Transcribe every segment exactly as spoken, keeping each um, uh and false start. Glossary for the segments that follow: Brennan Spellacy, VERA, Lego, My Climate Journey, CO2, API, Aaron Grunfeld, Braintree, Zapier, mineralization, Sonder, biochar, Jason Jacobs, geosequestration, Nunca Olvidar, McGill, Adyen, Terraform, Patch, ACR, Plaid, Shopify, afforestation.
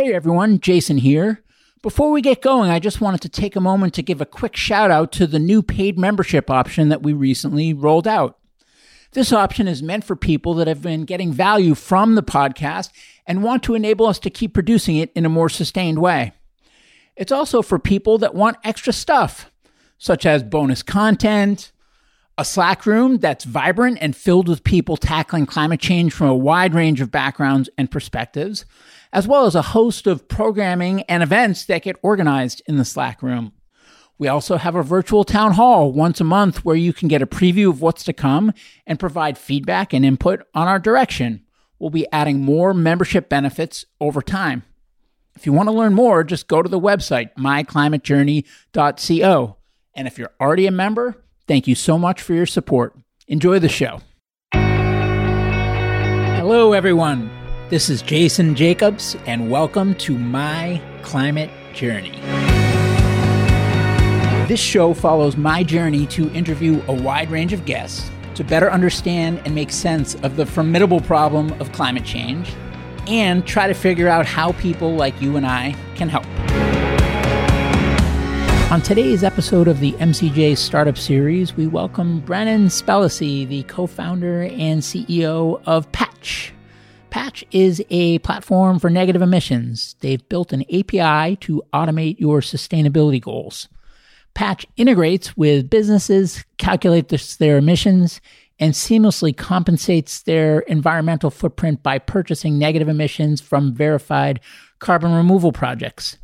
Hey everyone, Jason here. Before we get going, I just wanted to take a moment to give a quick shout out to the new paid membership option that we recently rolled out. This option is meant for people that have been getting value from the podcast and want to enable us to keep producing it in a more sustained way. It's also for people that want extra stuff, such as bonus content, a Slack room that's vibrant and filled with people tackling climate change from a wide range of backgrounds and perspectives, as well as a host of programming and events that get organized in the Slack room. We also have a virtual town hall once a month where you can get a preview of what's to come and provide feedback and input on our direction. We'll be adding more membership benefits over time. If you want to learn more, just go to the website, my climate journey dot co. And if you're already a member, thank you so much for your support. Enjoy the show. Hello, everyone. This is Jason Jacobs, and welcome to My Climate Journey. This show follows my journey to interview a wide range of guests to better understand and make sense of the formidable problem of climate change and try to figure out how people like you and I can help. On today's episode of the M C J Startup Series, we welcome Brennan Spellacy, the co-founder and C E O of Patch. Patch is a platform for negative emissions. They've built an A P I to automate your sustainability goals. Patch integrates with businesses, calculates their emissions, and seamlessly compensates their environmental footprint by purchasing negative emissions from verified carbon removal projects.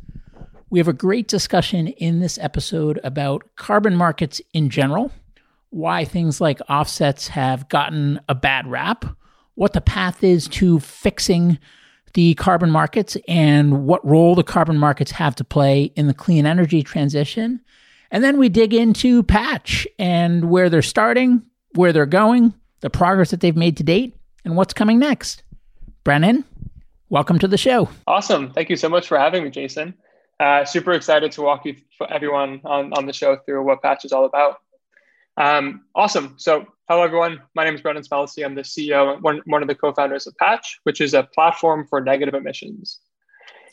We have a great discussion in this episode about carbon markets in general, why things like offsets have gotten a bad rap, what the path is to fixing the carbon markets, and what role the carbon markets have to play in the clean energy transition. And then we dig into Patch and where they're starting, where they're going, the progress that they've made to date, and what's coming next. Brennan, welcome to the show. Awesome. Thank you so much for having me, Jason. Uh, super excited to walk you, everyone on, on the show through what Patch is all about. Um, awesome. So hello, everyone. My name is Brennan Spellacy. I'm the C E O and one, one of the co-founders of Patch, which is a platform for negative emissions.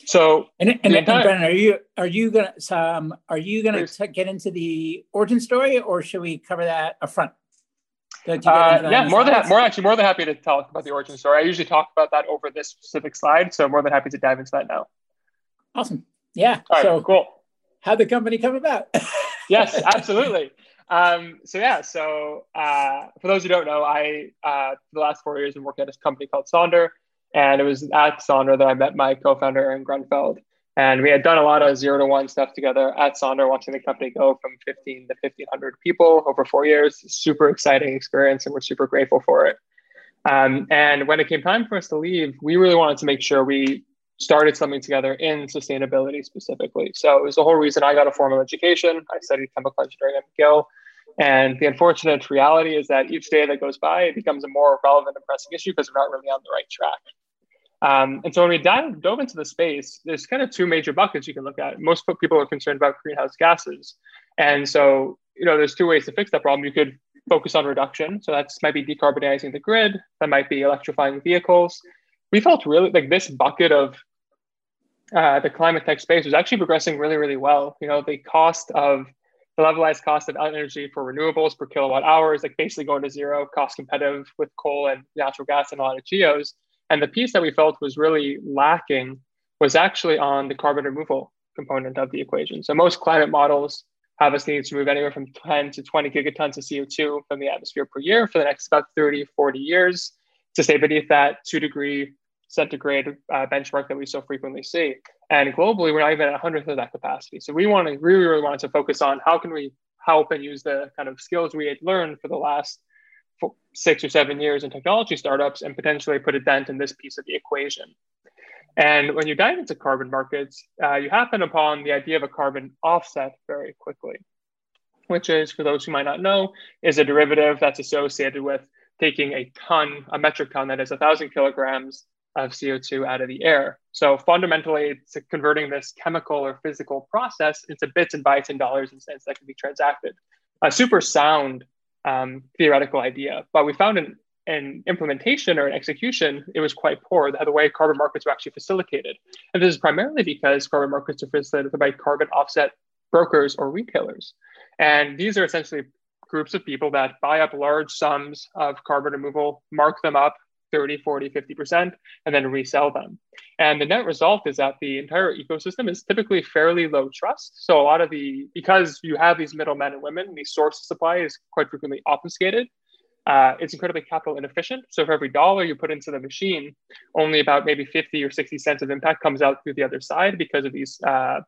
So and, and, and entire, Brennan, are you are you gonna um, are you gonna t- get into the origin story, or should we cover that up front? Uh, yeah, more than more actually more than happy to talk about the origin story. I usually talk about that over this specific slide, so I'm more than happy to dive into that now. Awesome. Yeah. All right, so cool. How'd the company come about? Yes, absolutely. Um, so yeah, so uh, for those who don't know, I, uh, the last four years I've been working at a company called Sonder, and it was at Sonder that I met my co-founder, Aaron Grunfeld. And we had done a lot of zero to one stuff together at Sonder, watching the company go from fifteen to fifteen hundred people over four years. Super exciting experience, and we're super grateful for it. Um, and when it came time for us to leave, we really wanted to make sure we started something together in sustainability specifically. So it was the whole reason I got a formal education. I studied chemical engineering at McGill. And the unfortunate reality is that each day that goes by, it becomes a more relevant and pressing issue because we're not really on the right track. Um, and so when we dive, dove into the space, there's kind of two major buckets you can look at. Most people are concerned about greenhouse gases. And so, you know, there's two ways to fix that problem. You could focus on reduction. So that's might be decarbonizing the grid. That might be electrifying vehicles. We felt really like this bucket of uh, the climate tech space was actually progressing really, really well. You know, the cost of the levelized cost of energy for renewables per kilowatt hour is like basically going to zero, cost competitive with coal and natural gas in a lot of geos. And the piece that we felt was really lacking was actually on the carbon removal component of the equation. So most climate models have us need to remove anywhere from ten to twenty gigatons of C O two from the atmosphere per year for the next about thirty, forty years to stay beneath that two degree centigrade uh, benchmark that we so frequently see. And globally, we're not even at a hundredth of that capacity. So we want to really, really wanted to focus on how can we help and use the kind of skills we had learned for the last four, six or seven years in technology startups and potentially put a dent in this piece of the equation. And when you dive into carbon markets, uh, you happen upon the idea of a carbon offset very quickly, which is, for those who might not know, is a derivative that's associated with taking a ton, a metric ton that is a thousand kilograms of C O two out of the air. So fundamentally, it's converting this chemical or physical process into bits and bytes and dollars and cents that can be transacted. A super sound um, theoretical idea, but we found an in implementation or in execution, it was quite poor, the way carbon markets were actually facilitated. And this is primarily because carbon markets are facilitated by carbon offset brokers or retailers. And these are essentially groups of people that buy up large sums of carbon removal, mark them up thirty, forty, fifty percent, and then resell them. And the net result is that the entire ecosystem is typically fairly low trust. So a lot of the, because you have these middlemen and women, the source of supply is quite frequently obfuscated. Uh, it's incredibly capital inefficient. So for every dollar you put into the machine, only about maybe fifty or sixty cents of impact comes out through the other side because of these uh,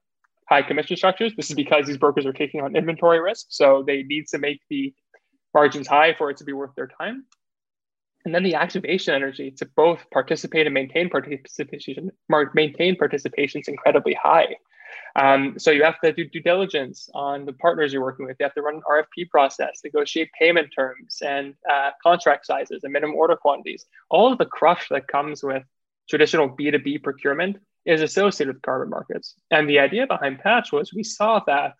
high commission structures. This is because these brokers are taking on inventory risk. So they need to make the margins high for it to be worth their time. And then the activation energy to both participate and maintain participation, maintain participation is incredibly high. Um, so you have to do due diligence on the partners you're working with. You have to run an R F P process, negotiate payment terms and uh, contract sizes and minimum order quantities. All of the crush that comes with traditional B two B procurement is associated with carbon markets. And the idea behind Patch was we saw that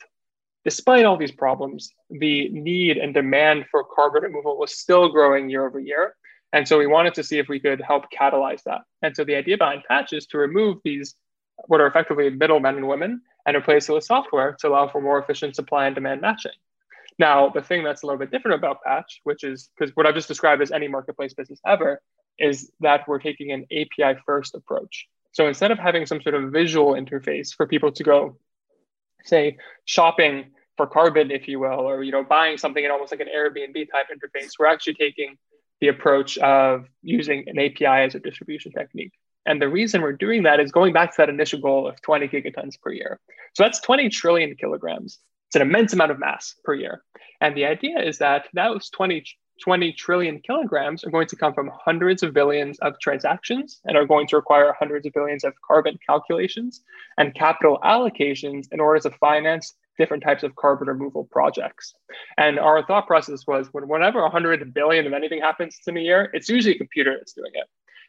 despite all these problems, the need and demand for carbon removal was still growing year over year. And so we wanted to see if we could help catalyze that. And so the idea behind Patch is to remove these, what are effectively middlemen and women, and replace it with software to allow for more efficient supply and demand matching. Now, the thing that's a little bit different about Patch, which is, because what I've just described as any marketplace business ever, is that we're taking an A P I-first approach. So instead of having some sort of visual interface for people to go, say, shopping for carbon, if you will, or you know, buying something in almost like an Airbnb type interface, we're actually taking the approach of using an A P I as a distribution technique. And the reason we're doing that is going back to that initial goal of twenty gigatons per year. So that's twenty trillion kilograms. It's an immense amount of mass per year. And the idea is that those twenty trillion kilograms are going to come from hundreds of billions of transactions and are going to require hundreds of billions of carbon calculations and capital allocations in order to finance different types of carbon removal projects. And our thought process was, when whenever one hundred billion of anything happens in a year, it's usually a computer that's doing it.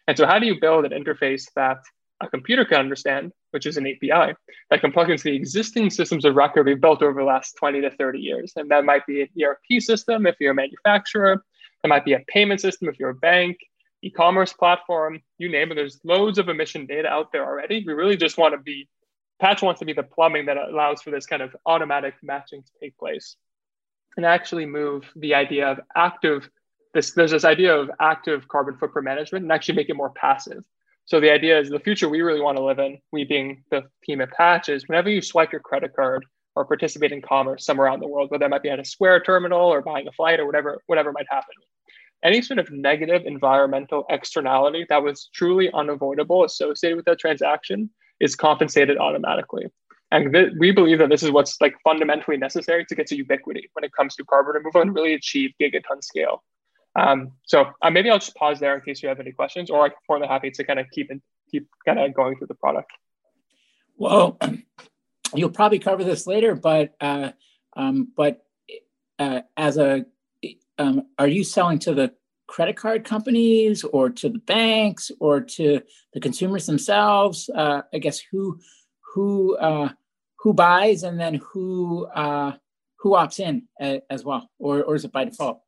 And so how do you build an interface that a computer can understand, which is an A P I, that can plug into the existing systems of record we've built over the last twenty to thirty years? And that might be an E R P system if you're a manufacturer, that might be a payment system if you're a bank, e-commerce platform, you name it. There's loads of emission data out there already. We really just want to be, Patch wants to be the plumbing that allows for this kind of automatic matching to take place, and actually move the idea of active, this, there's this idea of active carbon footprint management, and actually make it more passive. So the idea is the future we really want to live in, we being the team at Patch, is whenever you swipe your credit card or participate in commerce somewhere around the world, whether that might be at a Square terminal or buying a flight or whatever, whatever might happen, any sort of negative environmental externality that was truly unavoidable associated with that transaction is compensated automatically. And th- we believe that this is what's like fundamentally necessary to get to ubiquity when it comes to carbon removal and really achieve gigaton scale. Um, so uh, maybe I'll just pause there in case you have any questions, or I'm more than happy to kind of keep and keep kind of going through the product. Well, you'll probably cover this later, but uh, um, but uh, as a, um, are you selling to the credit card companies or to the banks or to the consumers themselves? Uh, I guess who who uh, who buys and then who uh, who opts in as well, or or is it by default?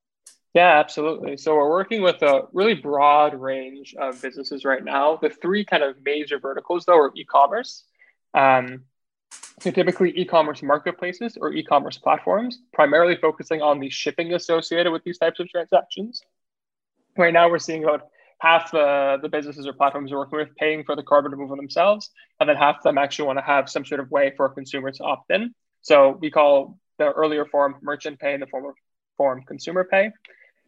Yeah, absolutely. So we're working with a really broad range of businesses right now. The three kind of major verticals, though, are e-commerce. Um, so typically e-commerce marketplaces or e-commerce platforms, primarily focusing on the shipping associated with these types of transactions. Right now, we're seeing about half the, the businesses or platforms we're working with paying for the carbon removal themselves, and then half of them actually want to have some sort of way for a consumer to opt in. So we call the earlier form merchant pay and the former form consumer pay.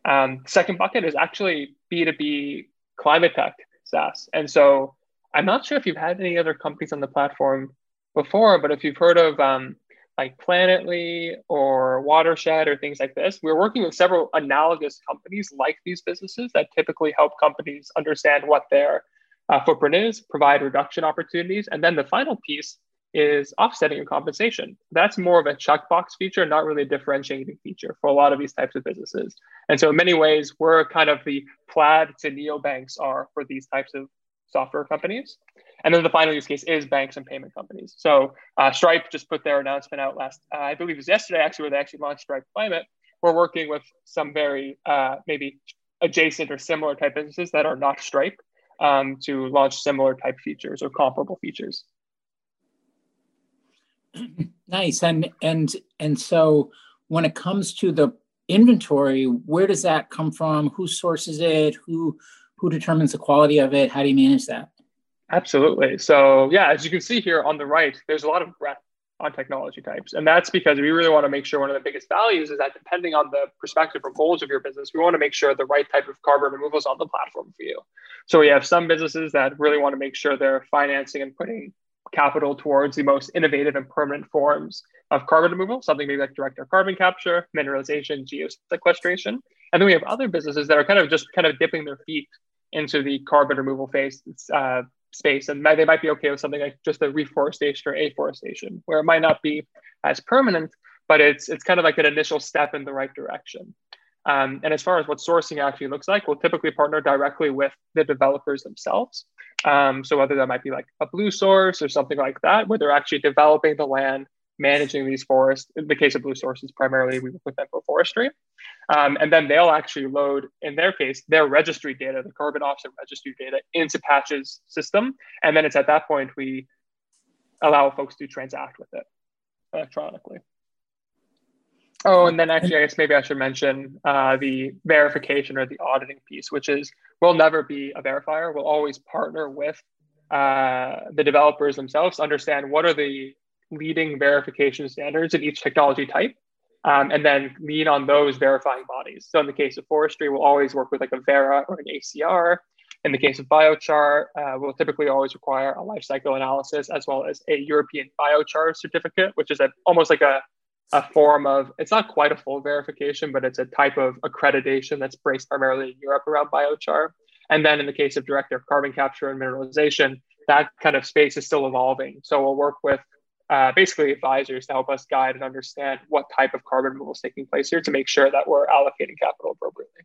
Um, second bucket is actually B two B climate tech SaaS. And so I'm not sure if you've had any other companies on the platform before, but if you've heard of um, like Planetly or Watershed or things like this, we're working with several analogous companies like these businesses that typically help companies understand what their uh, footprint is, provide reduction opportunities. And then the final piece is offsetting and compensation. That's more of a checkbox feature, not really a differentiating feature for a lot of these types of businesses. And so in many ways, we're kind of the Plaid to neobanks are for these types of software companies. And then the final use case is banks and payment companies. So uh, Stripe just put their announcement out last, uh, I believe it was yesterday actually, where they actually launched Stripe Climate. We're working with some very uh, maybe adjacent or similar type businesses that are not Stripe um, to launch similar type features or comparable features. Nice. And and and so when it comes to the inventory, where does that come from? Who sources it? Who who determines the quality of it? How do you manage that? Absolutely. So yeah, as you can see here on the right, there's a lot of breadth on technology types. And that's because we really want to make sure one of the biggest values is that depending on the perspective or goals of your business, we want to make sure the right type of carbon removal is on the platform for you. So we have some businesses that really want to make sure they're financing and putting capital towards the most innovative and permanent forms of carbon removal, something maybe like direct air carbon capture, mineralization, geosequestration. And then we have other businesses that are kind of just kind of dipping their feet into the carbon removal phase uh, space. And they might be okay with something like just a reforestation or afforestation, where it might not be as permanent, but it's it's kind of like an initial step in the right direction. Um, and as far as what sourcing actually looks like, we'll typically partner directly with the developers themselves. Um, so whether that might be like a Blue Source or something like that, where they're actually developing the land, managing these forests. In the case of Blue Source, it's primarily we work with them for forestry. Um, and then they'll actually load, in their case, their registry data, the carbon offset registry data into Patch's system. And then it's at that point, we allow folks to transact with it electronically. Oh, and then actually, I guess maybe I should mention uh, the verification or the auditing piece, which is we'll never be a verifier. We'll always partner with uh, the developers themselves to understand what are the leading verification standards in each technology type, um, and then lean on those verifying bodies. So in the case of forestry, we'll always work with like a VERA or an A C R. In the case of biochar, uh, we'll typically always require a life cycle analysis as well as a European biochar certificate, which is a, almost like a a form of, it's not quite a full verification, but it's a type of accreditation that's based primarily in Europe around biochar. And then in the case of direct air carbon capture and mineralization, that kind of space is still evolving. So we'll work with uh, basically advisors to help us guide and understand what type of carbon removal is taking place here to make sure that we're allocating capital appropriately.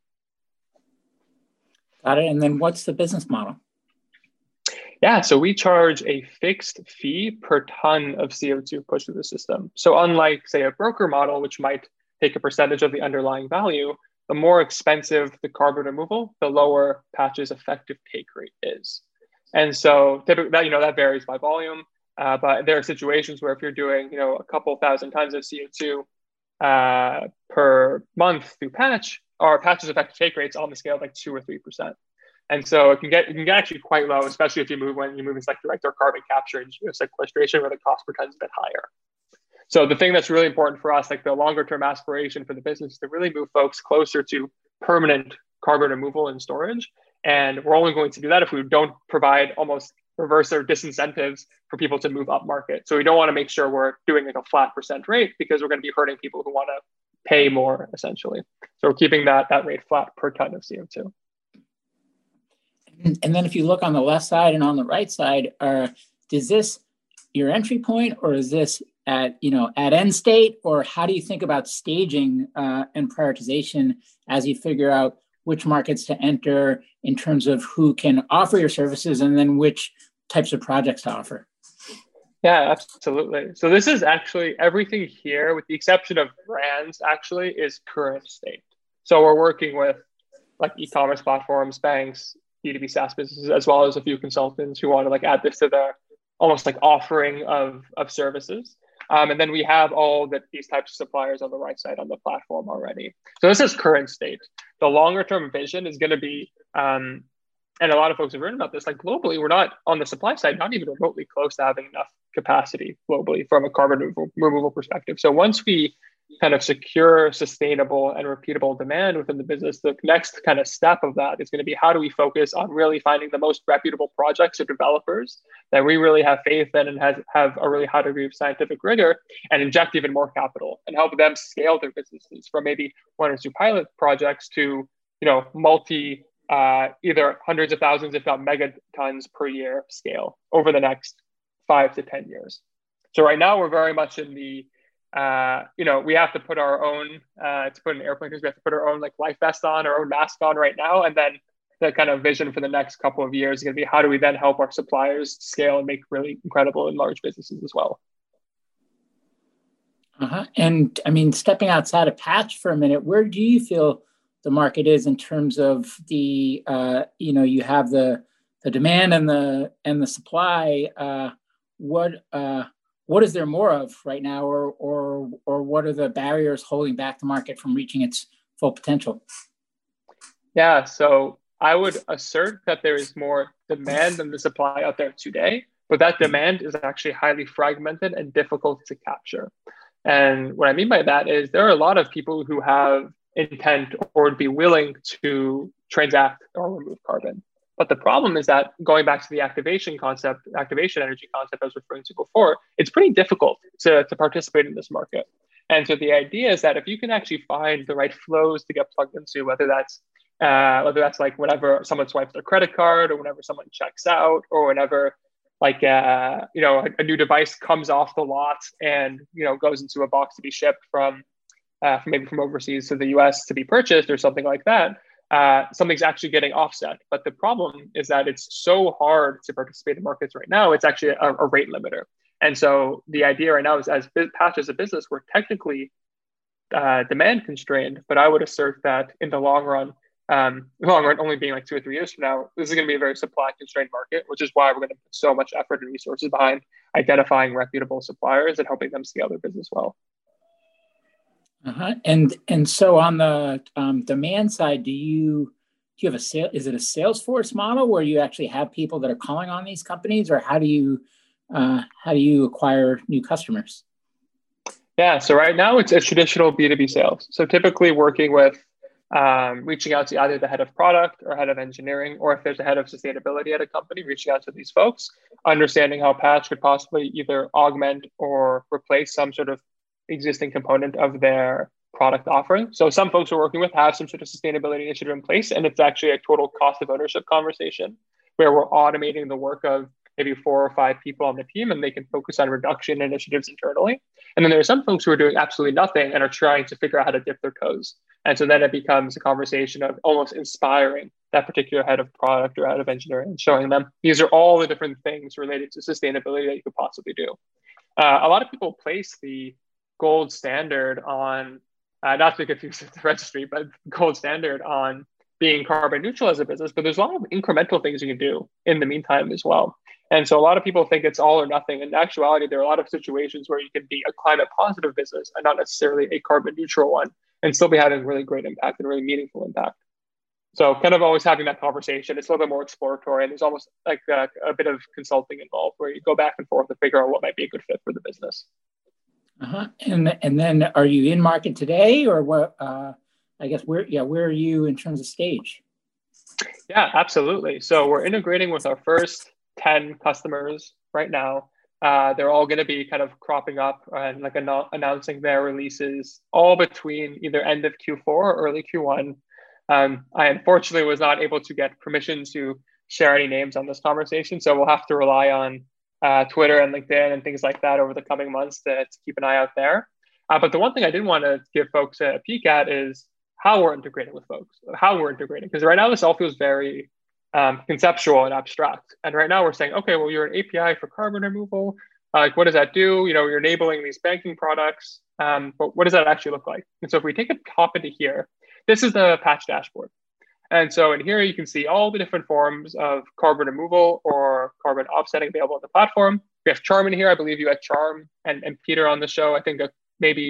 Got it. And then what's the business model? Yeah, so we charge a fixed fee per ton of C O two pushed through the system. So unlike, say, a broker model, which might take a percentage of the underlying value, the more expensive the carbon removal, the lower Patch's effective take rate is. And so typically, that, you know, that varies by volume, uh, but there are situations where if you're doing, you know, a couple thousand tons of C O two uh, per month through Patch, our Patch's effective take rate's on the scale of like two or three percent. And so it can get it can get actually quite low, especially if you move when you move into like direct air carbon capture and geosequestration, where the cost per ton is a bit higher. So the thing that's really important for us, like the longer term aspiration for the business, is to really move folks closer to permanent carbon removal and storage. And we're only going to do that if we don't provide almost reverse or disincentives for people to move up market. So we don't want to make sure we're doing like a flat percent rate, because we're going to be hurting people who want to pay more essentially. So we're keeping that that rate flat per ton of C O two. And then if you look on the left side and on the right side, uh, is this your entry point, or is this at, you know, at end state? Or how do you think about staging uh, and prioritization as you figure out which markets to enter in terms of who can offer your services and then which types of projects to offer? Yeah, absolutely. So this is actually everything here, with the exception of brands, actually is current state. So we're working with like e-commerce platforms, banks, B two B SaaS businesses, as well as a few consultants who want to like add this to their almost like offering of, of services. Um, and then we have all that these types of suppliers on the right side on the platform already. So this is current state. The longer term vision is going to be, um, and a lot of folks have written about this, like globally, we're not on the supply side, not even remotely close to having enough capacity globally from a carbon removal, removal perspective. So once we kind of secure, sustainable, and repeatable demand within the business, the next kind of step of that is going to be, how do we focus on really finding the most reputable projects or developers that we really have faith in and has, have a really high degree of scientific rigor, and inject even more capital and help them scale their businesses from maybe one or two pilot projects to, you know, multi, uh, either hundreds of thousands, if not megatons per year scale over the next five to ten years. So right now we're very much in the Uh, you know, we have to put our own, uh, to put an airplane, we have to put our own like life vest on, our own mask on right now. And then the kind of vision for the next couple of years is going to be, how do we then help our suppliers scale and make really incredible and large businesses as well? Uh-huh. And I mean, stepping outside of Patch for a minute, where do you feel the market is in terms of the, uh, you know, you have the the demand and the and the supply. Uh, what uh, what is there more of right now, or or or what are the barriers holding back the market from reaching its full potential? Yeah, so I would assert that there is more demand than the supply out there today, but that demand is actually highly fragmented and difficult to capture. And what I mean by that is there are a lot of people who have intent or would be willing to transact or remove carbon. But the problem is that, going back to the activation concept, activation energy concept I was referring to before, it's pretty difficult to, to participate in this market. And so the idea is that if you can actually find the right flows to get plugged into, whether that's Uh, whether that's like whenever someone swipes their credit card, or whenever someone checks out, or whenever like, uh, you know, a, a new device comes off the lot and, you know, goes into a box to be shipped from, uh, from maybe from overseas to the U S to be purchased or something like that, uh, something's actually getting offset. But the problem is that it's so hard to participate in markets right now, it's actually a, a rate limiter. And so the idea right now is, as Patch as a business, we're technically uh, demand constrained, but I would assert that in the long run, Um, long run, only being like two or three years from now, this is going to be a very supply constrained market, which is why we're going to put so much effort and resources behind identifying reputable suppliers and helping them scale their business well. Uh-huh. And and so on the um, demand side, do you do you have a sale? Is it a Salesforce model where you actually have people that are calling on these companies, or how do you uh, how do you acquire new customers? Yeah. So right now it's a traditional B two B sales. So typically working with Um, reaching out to either the head of product or head of engineering, or if there's a head of sustainability at a company, reaching out to these folks, understanding how Patch could possibly either augment or replace some sort of existing component of their product offering. So some folks we're working with have some sort of sustainability initiative in place, and it's actually a total cost of ownership conversation where we're automating the work of maybe four or five people on the team, and they can focus on reduction initiatives internally. And then there are some folks who are doing absolutely nothing and are trying to figure out how to dip their toes. And so then it becomes a conversation of almost inspiring that particular head of product or head of engineering and showing them, these are all the different things related to sustainability that you could possibly do. Uh, a lot of people place the gold standard on, uh, not to confuse the registry, but gold standard on being carbon neutral as a business, but there's a lot of incremental things you can do in the meantime as well. And so a lot of people think it's all or nothing. In actuality, there are a lot of situations where you can be a climate positive business and not necessarily a carbon neutral one, and still be having really great impact and really meaningful impact. So kind of always having that conversation. It's a little bit more exploratory, and there's almost like a, a bit of consulting involved where you go back and forth to figure out what might be a good fit for the business. Uh-huh. And and then are you in market today, or what? Uh, I guess where yeah, where are you in terms of stage? Yeah, absolutely. So we're integrating with our first ten customers right now. Uh, they're all going to be kind of cropping up and like annou- announcing their releases all between either end of Q four or early Q one. Um, I unfortunately was not able to get permission to share any names on this conversation, so we'll have to rely on uh, Twitter and LinkedIn and things like that over the coming months to, to keep an eye out there. Uh, but the one thing I did want to give folks a peek at is how we're integrating with folks, how we're integrating. Because right now this all feels very Um, conceptual and abstract. And right now we're saying, okay, well, you're an A P I for carbon removal. Uh, like, what does that do? You know, you're enabling these banking products, um, but what does that actually look like? And so if we take a top into here, this is the Patch dashboard. And so in here, you can see all the different forms of carbon removal or carbon offsetting available on the platform. We have Charm in here. I believe you had Charm and, and Peter on the show, I think uh, maybe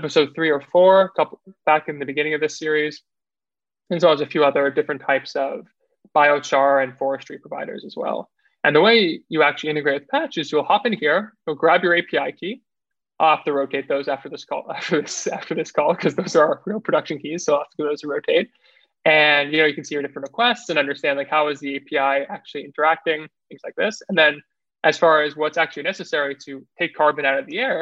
episode three or four, a couple back in the beginning of this series, as well as a few other different types of biochar and forestry providers as well. And the way you actually integrate with Patch is you'll hop in here, you'll grab your A P I key. I'll have to rotate those after this call, after this, after this call, because those are our real production keys. So I'll have to go those and rotate. And you know, you can see your different requests and understand like how is the A P I actually interacting, things like this. And then as far as what's actually necessary to take carbon out of the air,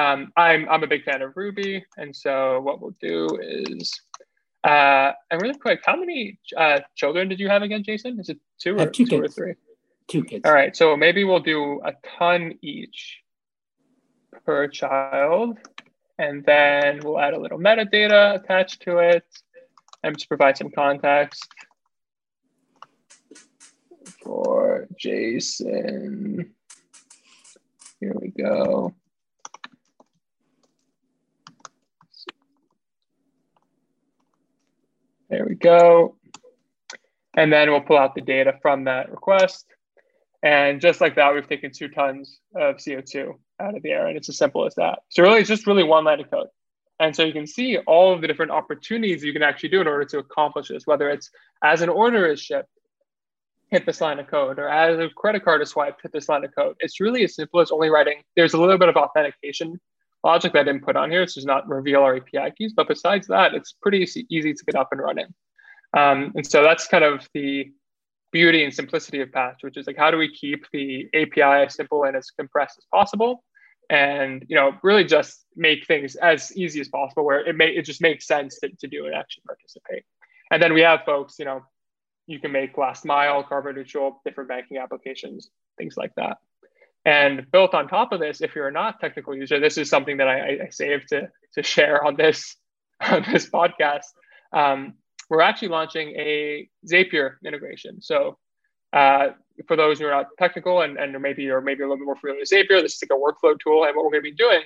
um, I'm I'm a big fan of Ruby. And so what we'll do is Uh, and really quick, how many uh, children did you have again, Jason? Is it two or two, two or three? Two kids. All right. So maybe we'll do a ton each per child. And then we'll add a little metadata attached to it and just provide some context for Jason. Here we go. There we go. And then we'll pull out the data from that request. And just like that, we've taken two tons of C O two out of the air. And it's as simple as that. So really, it's just really one line of code. And so you can see all of the different opportunities you can actually do in order to accomplish this, whether it's as an order is shipped, hit this line of code, or as a credit card is swiped, hit this line of code. It's really as simple as only writing. There's a little bit of authentication logic that I didn't put on here. It's just not reveal our A P I keys. But besides that, it's pretty easy to get up and running. Um, and so that's kind of the beauty and simplicity of Patch, which is like, how do we keep the A P I as simple and as compressed as possible? And, you know, really just make things as easy as possible where it may, it just makes sense to, to do and actually participate. And then we have folks, you know, you can make last mile, carbon neutral, different banking applications, things like that. And built on top of this, if you're not a technical user, this is something that I, I saved to, to share on this, on this podcast. Um, we're actually launching a Zapier integration. So uh, for those who are not technical and, and maybe you're maybe a little bit more familiar with Zapier, this is like a workflow tool. And what we're gonna be doing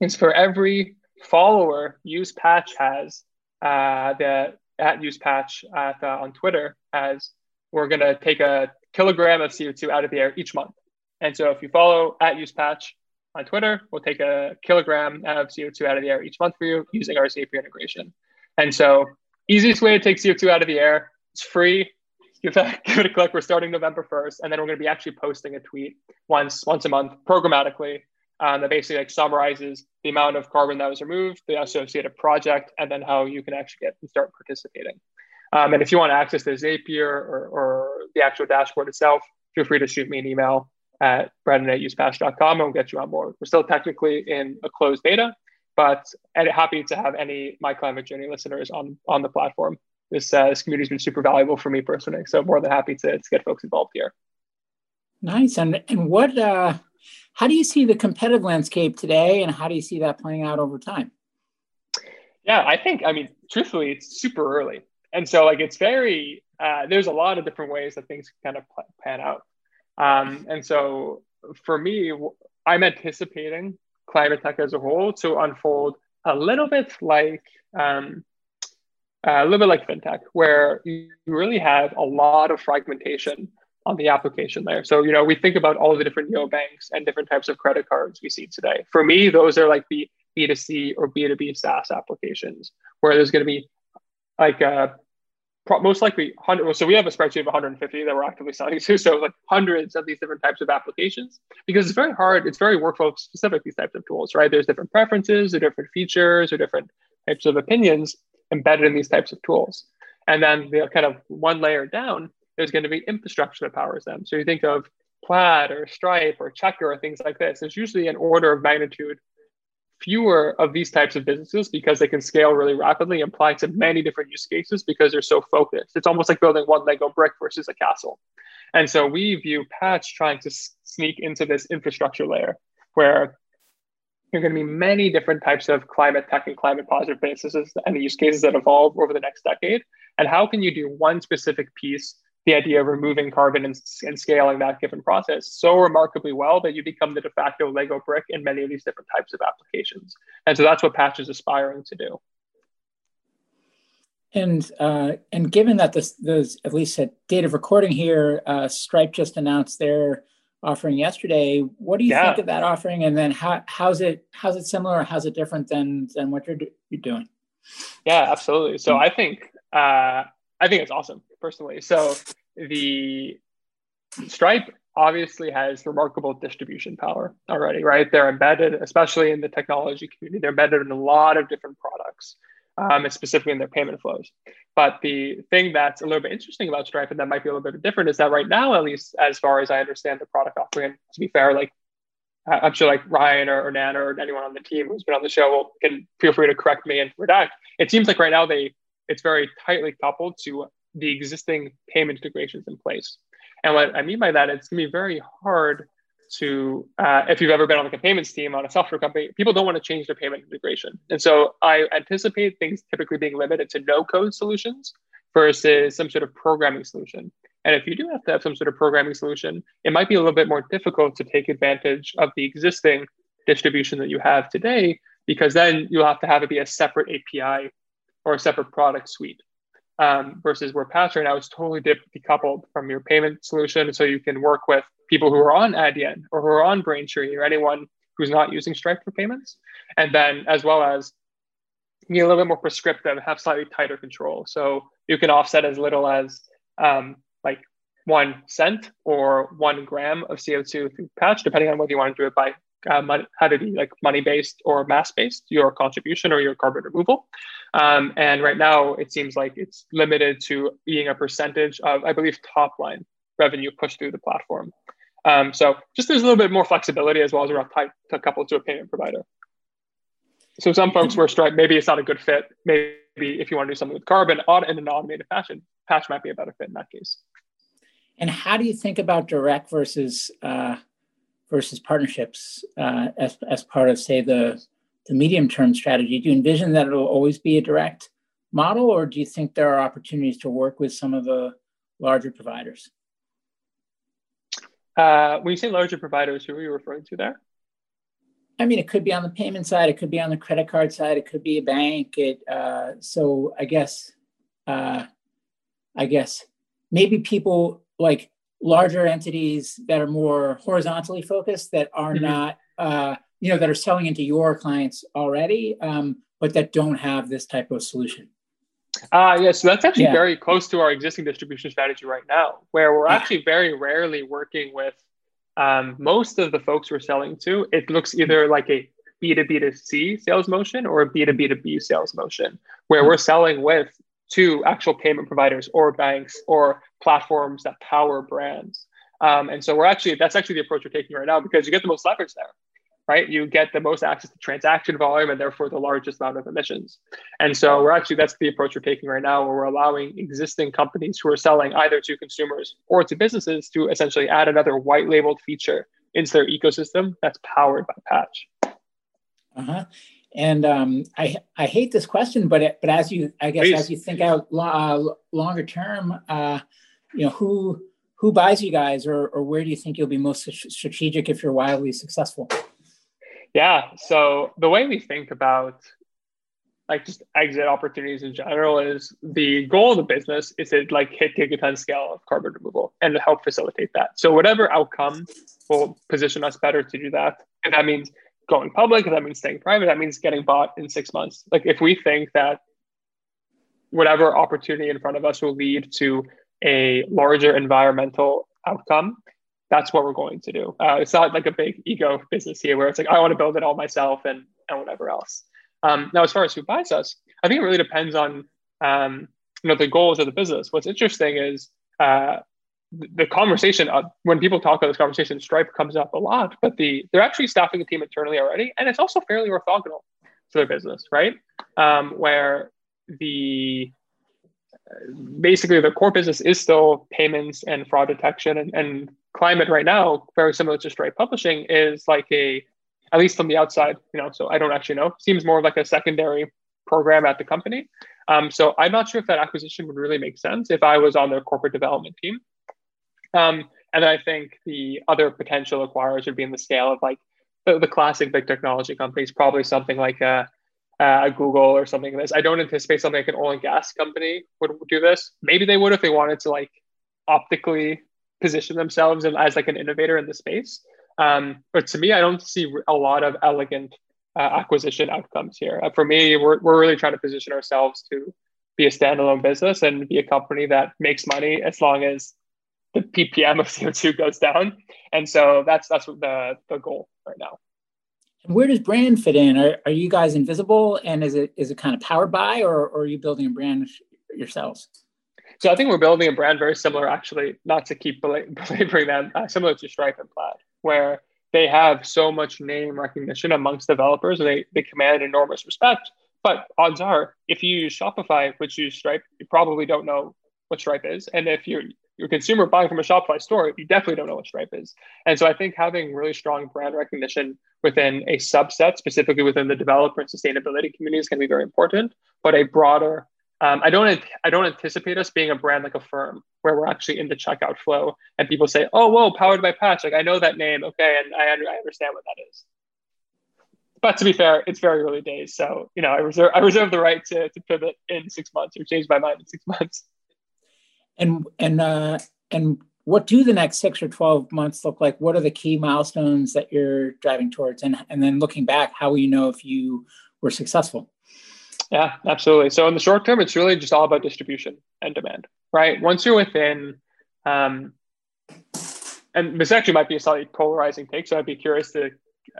is for every follower use patch has, uh, the at use patch at, uh, on Twitter has, we're gonna take a kilogram of C O two out of the air each month. And so if you follow at use patch on Twitter, we'll take a kilogram of C O two out of the air each month for you using our Zapier integration. And so easiest way to take C O two out of the air. It's free. Give, that, give it a click. We're starting November first, and then we're going to be actually posting a tweet once once a month programmatically um, that basically like summarizes the amount of carbon that was removed, the associated project, and then how you can actually get and start participating. Um, and if you want to access the Zapier or, or the actual dashboard itself, feel free to shoot me an email at brendan at use patch dot com, and we'll get you on board. We're still technically in a closed beta, but and happy to have any My Climate Journey listeners on, on the platform. This, uh, this community has been super valuable for me personally. So more than happy to, to get folks involved here. Nice. And, and what, uh, how do you see the competitive landscape today, and how do you see that playing out over time? Yeah, I think, I mean, truthfully, it's super early. And so like, it's very, uh, there's a lot of different ways that things kind of pan out. Um, and so for me, I'm anticipating climate tech as a whole to unfold a little bit like um, a little bit like fintech, where you really have a lot of fragmentation on the application layer. So you know, we think about all the different neobanks and different types of credit cards we see today. For me, those are like the B two C or B two B SaaS applications, where there's going to be like a most likely one hundred. So we have a spreadsheet of one hundred fifty that we're actively selling to. So like hundreds of these different types of applications, because it's very hard. It's very workflow specific, these types of tools, right? There's different preferences or different features or different types of opinions embedded in these types of tools. And then the kind of one layer down, there's going to be infrastructure that powers them. So you think of Plaid or Stripe or Checker or things like this. There's usually an order of magnitude fewer of these types of businesses because they can scale really rapidly and apply to many different use cases because they're so focused. It's almost like building one Lego brick versus a castle. And so we view Patch trying to sneak into this infrastructure layer where there are going to be many different types of climate tech and climate positive businesses and the use cases that evolve over the next decade. And how can you do one specific piece, the idea of removing carbon and, and scaling that given process so remarkably well that you become the de facto Lego brick in many of these different types of applications. And so that's what Patch is aspiring to do. And uh, and given that this, those, at least at date of recording here, uh, Stripe just announced their offering yesterday. What do you yeah. think of that offering? And then how how's it how's it similar or how's it different than than what you're do- you're doing? Yeah, absolutely. So I think uh, I think it's awesome. Personally. So the Stripe obviously has remarkable distribution power already, right? They're embedded, especially in the technology community, they're embedded in a lot of different products, um, and specifically in their payment flows. But the thing that's a little bit interesting about Stripe, and that might be a little bit different, is that right now, at least as far as I understand the product offering, to be fair, like I'm sure like Ryan or, or Nana or anyone on the team who's been on the show will, can feel free to correct me and redact. It seems like right now they it's very tightly coupled to the existing payment integrations in place. And what I mean by that, it's gonna be very hard to, uh, if you've ever been on like a payments team on a software company, people don't want to change their payment integration. And so I anticipate things typically being limited to no code solutions versus some sort of programming solution. And if you do have to have some sort of programming solution, it might be a little bit more difficult to take advantage of the existing distribution that you have today, because then you'll have to have it be a separate A P I or a separate product suite. um, versus where Patch right now is totally decoupled from your payment solution. So you can work with people who are on Adyen or who are on Braintree or anyone who's not using Stripe for payments. And then as well as be a little bit more prescriptive and have slightly tighter control. So you can offset as little as um, like one cent or one gram of C O two through Patch, depending on whether you want to do it by uh, money, how to be like money-based or mass-based, your contribution or your carbon removal. Um, and right now it seems like it's limited to being a percentage of, I believe, top line revenue pushed through the platform. Um, so just there's a little bit more flexibility as well as around tight to couple to a payment provider. So some folks were Stripe, maybe it's not a good fit. Maybe if you want to do something with carbon in an automated fashion, Patch might be a better fit in that case. And how do you think about direct versus uh, versus partnerships uh, as as part of, say, the the medium term strategy? Do you envision that it will always be a direct model, or do you think there are opportunities to work with some of the larger providers? Uh, when you say larger providers, who are you referring to there? I mean, it could be on the payment side, it could be on the credit card side, it could be a bank. It uh, so I guess, uh, I guess maybe people like larger entities that are more horizontally focused, that are mm-hmm. not, uh, you know, that are selling into your clients already, um, but that don't have this type of solution. Ah, uh, yeah, so that's actually yeah. very close to our existing distribution strategy right now, where we're yeah. actually very rarely working with. Um, most of the folks we're selling to, it looks either like a B two B two C sales motion or a B two B two B sales motion, where we're selling with to actual payment providers or banks or platforms that power brands. Um, and so we're actually, that's actually the approach we're taking right now, because you get the most leverage there, right? You get the most access to transaction volume and therefore the largest amount of emissions. And so we're actually, that's the approach we're taking right now, where we're allowing existing companies who are selling either to consumers or to businesses to essentially add another white labeled feature into their ecosystem that's powered by Patch. Uh-huh. And um, I I hate this question, but it, but as you, I guess, Please. as you think out uh, longer term, uh, you know, who who buys you guys, or or where do you think you'll be most strategic if you're wildly successful? Yeah. So the way we think about like just exit opportunities in general is the goal of the business is to like hit gigaton scale of carbon removal and to help facilitate that. So whatever outcome will position us better to do that. And that means going public, and that means staying private, that means getting bought in six months. Like if we think that whatever opportunity in front of us will lead to a larger environmental outcome, that's what we're going to do. Uh, it's not like a big ego business here where it's like, I want to build it all myself and, and whatever else. Um, now, as far as who buys us, I think it really depends on um, you know, the goals of the business. What's interesting is uh, the, the conversation, uh, when people talk about this conversation, Stripe comes up a lot, but the they're actually staffing a team internally already. And it's also fairly orthogonal to their business, right? Um, where the... basically the core business is still payments and fraud detection, and, and climate right now, very similar to Stripe publishing, is like a, at least from the outside, you know, so I don't actually know, seems more like a secondary program at the company. Um, so I'm not sure if that acquisition would really make sense if I was on their corporate development team. Um, and I think the other potential acquirers would be in the scale of like the, the classic big technology companies, probably something like a, Uh, Google or something like this. I don't anticipate something like an oil and gas company would do this. Maybe they would if they wanted to like optically position themselves as like an innovator in the space. Um, but to me, I don't see a lot of elegant uh, acquisition outcomes here. Uh, for me, we're we're really trying to position ourselves to be a standalone business and be a company that makes money as long as the P P M of C O two goes down. And so that's that's the the goal right now. Where does brand fit in? Are, are you guys invisible, and is it is it kind of powered by, or, or are you building a brand yourselves? So I think we're building a brand very similar, actually, not to keep belaboring them, uh, similar to Stripe and Plaid, where they have so much name recognition amongst developers, and they, they command enormous respect. But odds are, if you use Shopify, which you use Stripe, you probably don't know what Stripe is. And if you're your consumer buying from a Shopify store, you definitely don't know what Stripe is. And so I think having really strong brand recognition within a subset, specifically within the developer and sustainability communities, can be very important. But a broader, um, I don't I don't anticipate us being a brand like a firm, where we're actually in the checkout flow and people say, oh, whoa, powered by Patch. Like, I know that name. Okay, and I, I understand what that is. But to be fair, it's very early days. So, you know, I reserve, I reserve the right to, to pivot in six months or change my mind in six months. And, and, uh, and what do the next six or twelve months look like? What are the key milestones that you're driving towards? And, and then looking back, how will you know if you were successful? Yeah, absolutely. So in the short term, it's really just all about distribution and demand, right? Once you're within, um, and this actually might be a slightly polarizing take, so I'd be curious to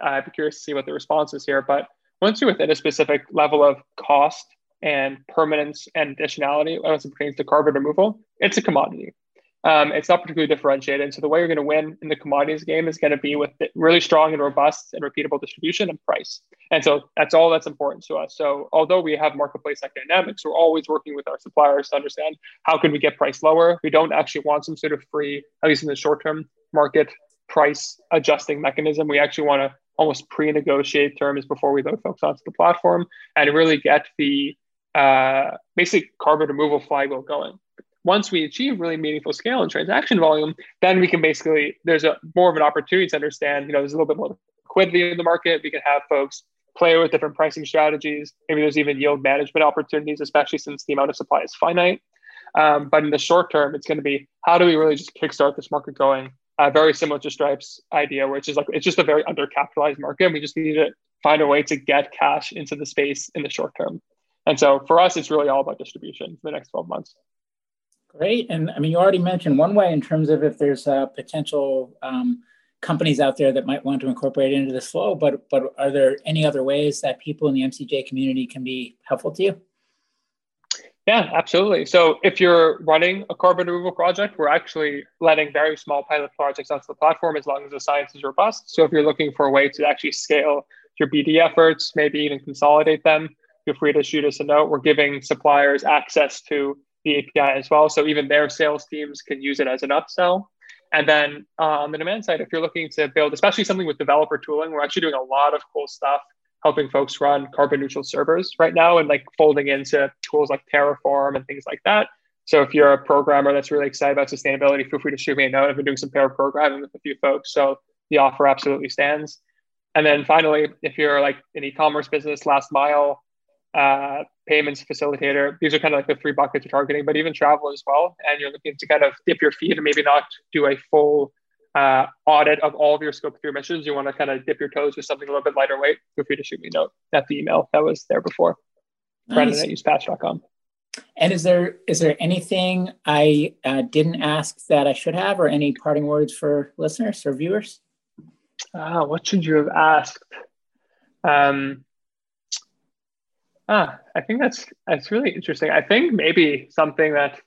I'd be curious to see what the response is here. But once you're within a specific level of cost and permanence and additionality, as it pertains to carbon removal, it's a commodity. Um, it's not particularly differentiated. So the way you're going to win in the commodities game is going to be with really strong and robust and repeatable distribution and price. And so that's all that's important to us. So although we have marketplace-like dynamics, we're always working with our suppliers to understand how can we get price lower. We don't actually want some sort of free, at least in the short term, market price adjusting mechanism. We actually want to almost pre-negotiate terms before we load folks onto the platform and really get the uh, basic carbon removal flywheel going. Once we achieve really meaningful scale and transaction volume, then we can basically, there's a more of an opportunity to understand, you know, there's a little bit more liquidity in the market. We can have folks play with different pricing strategies. Maybe there's even yield management opportunities, especially since the amount of supply is finite. Um, but in the short term, it's going to be, how do we really just kickstart this market going? Uh, very similar to Stripe's idea, which is like, it's just a very undercapitalized market. And we just need to find a way to get cash into the space in the short term. And so for us, it's really all about distribution for the next twelve months. Great. And I mean, you already mentioned one way in terms of if there's uh, potential um, companies out there that might want to incorporate into this flow, but but are there any other ways that people in the M C J community can be helpful to you? Yeah, absolutely. So if you're running a carbon removal project, we're actually letting very small pilot projects onto the platform as long as the science is robust. So if you're looking for a way to actually scale your B D efforts, maybe even consolidate them, feel free to shoot us a note. We're giving suppliers access to the A P I as well. So even their sales teams can use it as an upsell. And then uh, on the demand side, if you're looking to build, especially something with developer tooling, we're actually doing a lot of cool stuff, helping folks run carbon neutral servers right now and like folding into tools like Terraform and things like that. So if you're a programmer that's really excited about sustainability, feel free to shoot me a note. I've been doing some pair programming with a few folks. So the offer absolutely stands. And then finally, if you're like an e-commerce business, last mile, uh, payments facilitator. These are kind of like the three buckets you're targeting, but even travel as well. And you're looking to kind of dip your feet and maybe not do a full uh, audit of all of your scope three emissions. You want to kind of dip your toes with something a little bit lighter weight. Feel free to shoot me a note at the email that was there before. Nice. Brennan at use patch dot com. And is there is there anything I uh, didn't ask that I should have, or any parting words for listeners or viewers? Ah, what should you have asked? Um, Ah, I think that's that's really interesting. I think maybe something that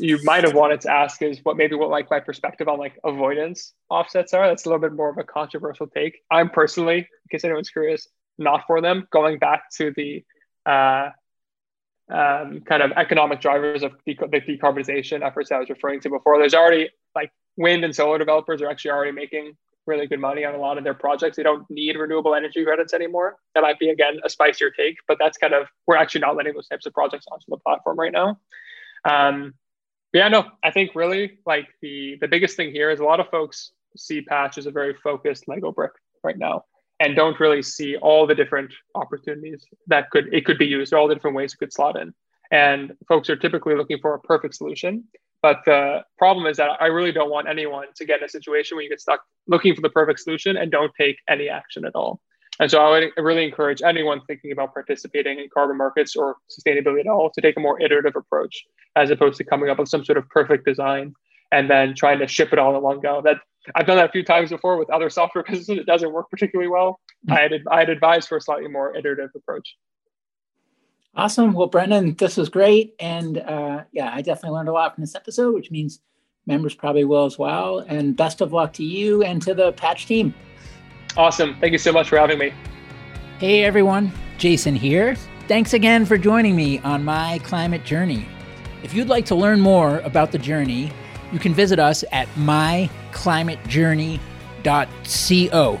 you might have wanted to ask is what maybe what like my perspective on like avoidance offsets are. That's a little bit more of a controversial take. I'm personally, in case anyone's curious, not for them. Going back to the uh, um, kind of economic drivers of the decarbonization efforts that I was referring to before, there's already like wind and solar developers are actually already making really good money on a lot of their projects. They don't need renewable energy credits anymore. That might be, again, a spicier take, but that's kind of, we're actually not letting those types of projects onto the platform right now. Um, yeah, no, I think really like the, the biggest thing here is a lot of folks see Patch as a very focused Lego brick right now and don't really see all the different opportunities that could, it could be used, all the different ways it could slot in. And folks are typically looking for a perfect solution. But the problem is that I really don't want anyone to get in a situation where you get stuck looking for the perfect solution and don't take any action at all. And so I would really encourage anyone thinking about participating in carbon markets or sustainability at all to take a more iterative approach as opposed to coming up with some sort of perfect design and then trying to ship it all in one go. That I've done that a few times before with other software businesses. It doesn't work particularly well. Mm-hmm. I'd, I'd advise for a slightly more iterative approach. Awesome. Well, Brennan, this was great. And uh, yeah, I definitely learned a lot from this episode, which means members probably will as well. And best of luck to you and to the Patch team. Awesome. Thank you so much for having me. Hey, everyone. Jason here. Thanks again for joining me on My Climate Journey. If you'd like to learn more about the journey, you can visit us at my climate journey dot co.